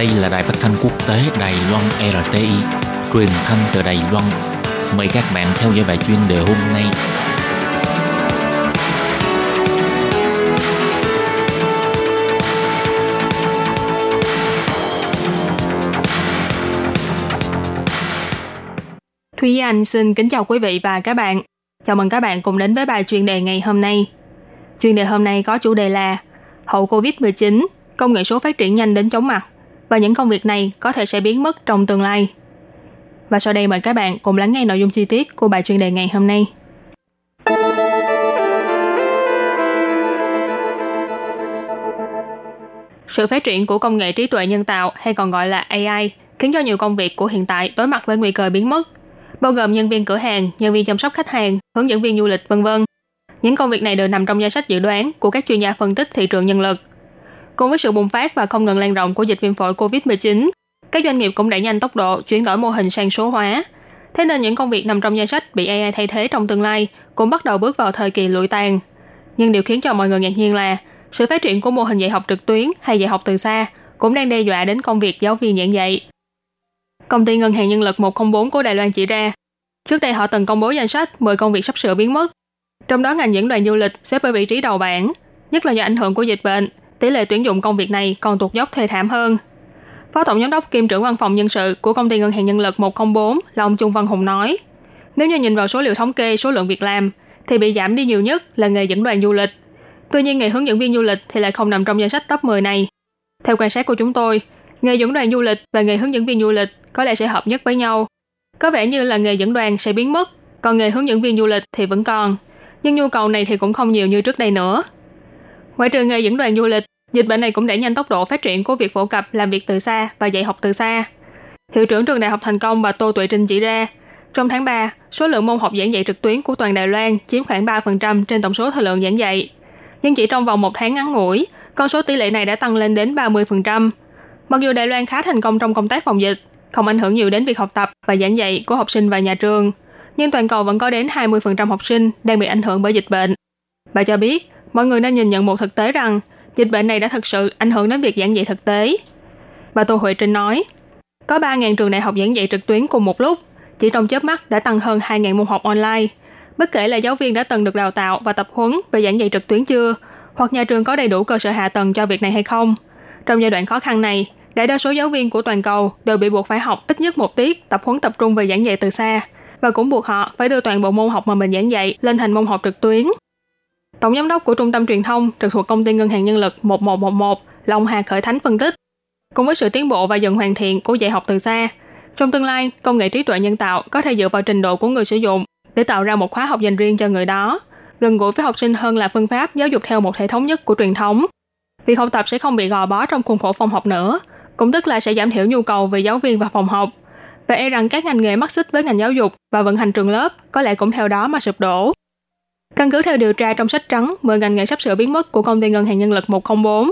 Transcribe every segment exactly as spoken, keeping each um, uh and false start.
Đây là đài phát thanh quốc tế Đài Loan rờ tê i, truyền thanh từ Đài Loan. Mời các bạn theo dõi bài chuyên đề hôm nay. Thúy Anh xin kính chào quý vị và các bạn. Chào mừng các bạn cùng đến với bài chuyên đề ngày hôm nay. Chuyên đề hôm nay có chủ đề là hậu covid mười chín, công nghệ số phát triển nhanh đến chóng mặt và những công việc này có thể sẽ biến mất trong tương lai. Và sau đây mời các bạn cùng lắng nghe nội dung chi tiết của bài chuyên đề ngày hôm nay. Sự phát triển của công nghệ trí tuệ nhân tạo hay còn gọi là a i khiến cho nhiều công việc của hiện tại đối mặt với nguy cơ biến mất, bao gồm nhân viên cửa hàng, nhân viên chăm sóc khách hàng, hướng dẫn viên du lịch, vân vân. Những công việc này đều nằm trong danh sách dự đoán của các chuyên gia phân tích thị trường nhân lực. Cùng với sự bùng phát và không ngừng lan rộng của dịch viêm phổi covid mười chín, các doanh nghiệp cũng đẩy nhanh tốc độ chuyển đổi mô hình sang số hóa. Thế nên những công việc nằm trong danh sách bị a i thay thế trong tương lai cũng bắt đầu bước vào thời kỳ lụi tàn. Nhưng điều khiến cho mọi người ngạc nhiên là sự phát triển của mô hình dạy học trực tuyến hay dạy học từ xa cũng đang đe dọa đến công việc giáo viên giảng dạy. Công ty Ngân hàng Nhân lực một không bốn của Đài Loan chỉ ra, trước đây họ từng công bố danh sách mười công việc sắp sửa biến mất. Trong đó ngành dẫn đoàn du lịch xếp ở vị trí đầu bảng, nhất là do ảnh hưởng của dịch bệnh, tỷ lệ tuyển dụng công việc này còn tụt dốc thê thảm hơn. Phó tổng giám đốc kiêm trưởng văn phòng nhân sự của công ty Ngân hàng Nhân lực một không bốn là ông Trung Văn Hùng nói, nếu như nhìn vào số liệu thống kê số lượng việc làm thì bị giảm đi nhiều nhất là nghề dẫn đoàn du lịch. Tuy nhiên nghề hướng dẫn viên du lịch thì lại không nằm trong danh sách top mười này. Theo quan sát của chúng tôi, nghề dẫn đoàn du lịch và nghề hướng dẫn viên du lịch có lẽ sẽ hợp nhất với nhau. Có vẻ như là nghề dẫn đoàn sẽ biến mất, còn nghề hướng dẫn viên du lịch thì vẫn còn. Nhưng nhu cầu này thì cũng không nhiều như trước đây nữa. Ngoại trừ nghề dẫn đoàn du lịch, dịch bệnh này cũng đẩy nhanh tốc độ phát triển của việc phổ cập làm việc từ xa và dạy học từ xa. Hiệu trưởng trường Đại học Thành Công bà Tô Tuệ Trinh chỉ ra, trong tháng ba, số lượng môn học giảng dạy trực tuyến của toàn Đài Loan chiếm khoảng ba phần trăm trên tổng số thời lượng giảng dạy. Nhưng chỉ trong vòng một tháng ngắn ngủi, con số tỷ lệ này đã tăng lên đến ba mươi phần trăm. Mặc dù Đài Loan khá thành công trong công tác phòng dịch, không ảnh hưởng nhiều đến việc học tập và giảng dạy của học sinh và nhà trường, nhưng toàn cầu vẫn có đến hai mươi phần trăm học sinh đang bị ảnh hưởng bởi dịch bệnh. Bà cho biết, mọi người nên nhìn nhận một thực tế rằng dịch bệnh này đã thực sự ảnh hưởng đến việc giảng dạy thực tế. Bà Tô Huệ Trinh nói, có ba nghìn trường đại học giảng dạy trực tuyến cùng một lúc, chỉ trong chớp mắt đã tăng hơn hai nghìn môn học online. Bất kể là giáo viên đã từng được đào tạo và tập huấn về giảng dạy trực tuyến chưa, hoặc nhà trường có đầy đủ cơ sở hạ tầng cho việc này hay không. Trong giai đoạn khó khăn này, đại đa số giáo viên của toàn cầu đều bị buộc phải học ít nhất một tiết tập huấn tập trung về giảng dạy từ xa, và cũng buộc họ phải đưa toàn bộ môn học mà mình giảng dạy lên thành môn học trực tuyến. Tổng giám đốc của Trung tâm Truyền thông trực thuộc công ty Ngân hàng Nhân lực một một một một, Long Hà Khởi Thánh phân tích, cùng với sự tiến bộ và dần hoàn thiện của dạy học từ xa, trong tương lai, công nghệ trí tuệ nhân tạo có thể dựa vào trình độ của người sử dụng để tạo ra một khóa học dành riêng cho người đó, gần gũi với học sinh hơn là phương pháp giáo dục theo một hệ thống nhất của truyền thống. Việc học tập sẽ không bị gò bó trong khuôn khổ phòng học nữa, cũng tức là sẽ giảm thiểu nhu cầu về giáo viên và phòng học. Và e rằng các ngành nghề mắc xích với ngành giáo dục và vận hành trường lớp có lẽ cũng theo đó mà sụp đổ. Căn cứ theo điều tra trong sách trắng mười ngành nghề sắp sửa biến mất của công ty Ngân hàng Nhân lực một không bốn,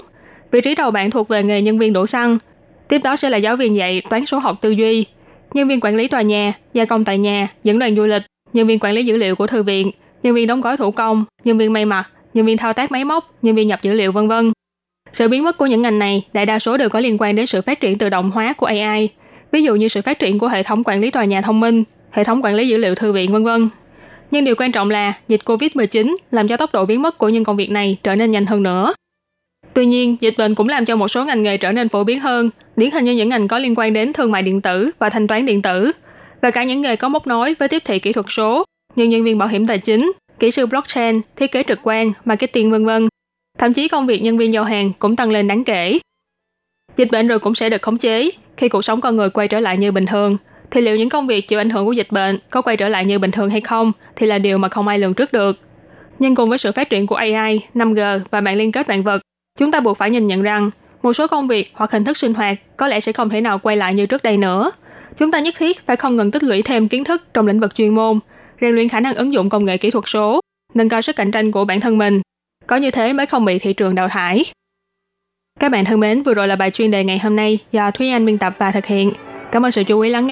vị trí đầu bảng thuộc về nghề nhân viên đổ xăng, tiếp đó sẽ là giáo viên dạy toán số học tư duy, nhân viên quản lý tòa nhà, gia công tại nhà, dẫn đoàn du lịch, nhân viên quản lý dữ liệu của thư viện, nhân viên đóng gói thủ công, nhân viên may mặc, nhân viên thao tác máy móc, nhân viên nhập dữ liệu vân vân. Sự biến mất của những ngành này đại đa số đều có liên quan đến sự phát triển tự động hóa của a i, ví dụ như sự phát triển của hệ thống quản lý tòa nhà thông minh, hệ thống quản lý dữ liệu thư viện, vân vân. Nhưng điều quan trọng là dịch covid mười chín làm cho tốc độ biến mất của những công việc này trở nên nhanh hơn nữa. Tuy nhiên, dịch bệnh cũng làm cho một số ngành nghề trở nên phổ biến hơn, điển hình như những ngành có liên quan đến thương mại điện tử và thanh toán điện tử, và cả những nghề có móc nối với tiếp thị kỹ thuật số như nhân viên bảo hiểm tài chính, kỹ sư blockchain, thiết kế trực quan, marketing, vân vân. Thậm chí công việc nhân viên giao hàng cũng tăng lên đáng kể. Dịch bệnh rồi cũng sẽ được khống chế. Khi cuộc sống con người quay trở lại như bình thường, thì liệu những công việc chịu ảnh hưởng của dịch bệnh có quay trở lại như bình thường hay không thì là điều mà không ai lường trước được. Nhưng cùng với sự phát triển của a i, năm G và mạng liên kết vạn vật, chúng ta buộc phải nhìn nhận rằng một số công việc hoặc hình thức sinh hoạt có lẽ sẽ không thể nào quay lại như trước đây nữa. Chúng ta nhất thiết phải không ngừng tích lũy thêm kiến thức trong lĩnh vực chuyên môn, rèn luyện khả năng ứng dụng công nghệ kỹ thuật số, nâng cao sức cạnh tranh của bản thân mình. Có như thế mới không bị thị trường đào thải. Các bạn thân mến, vừa rồi là bài chuyên đề ngày hôm nay do Thúy Anh biên tập và thực hiện. Cảm ơn sự chú ý lắng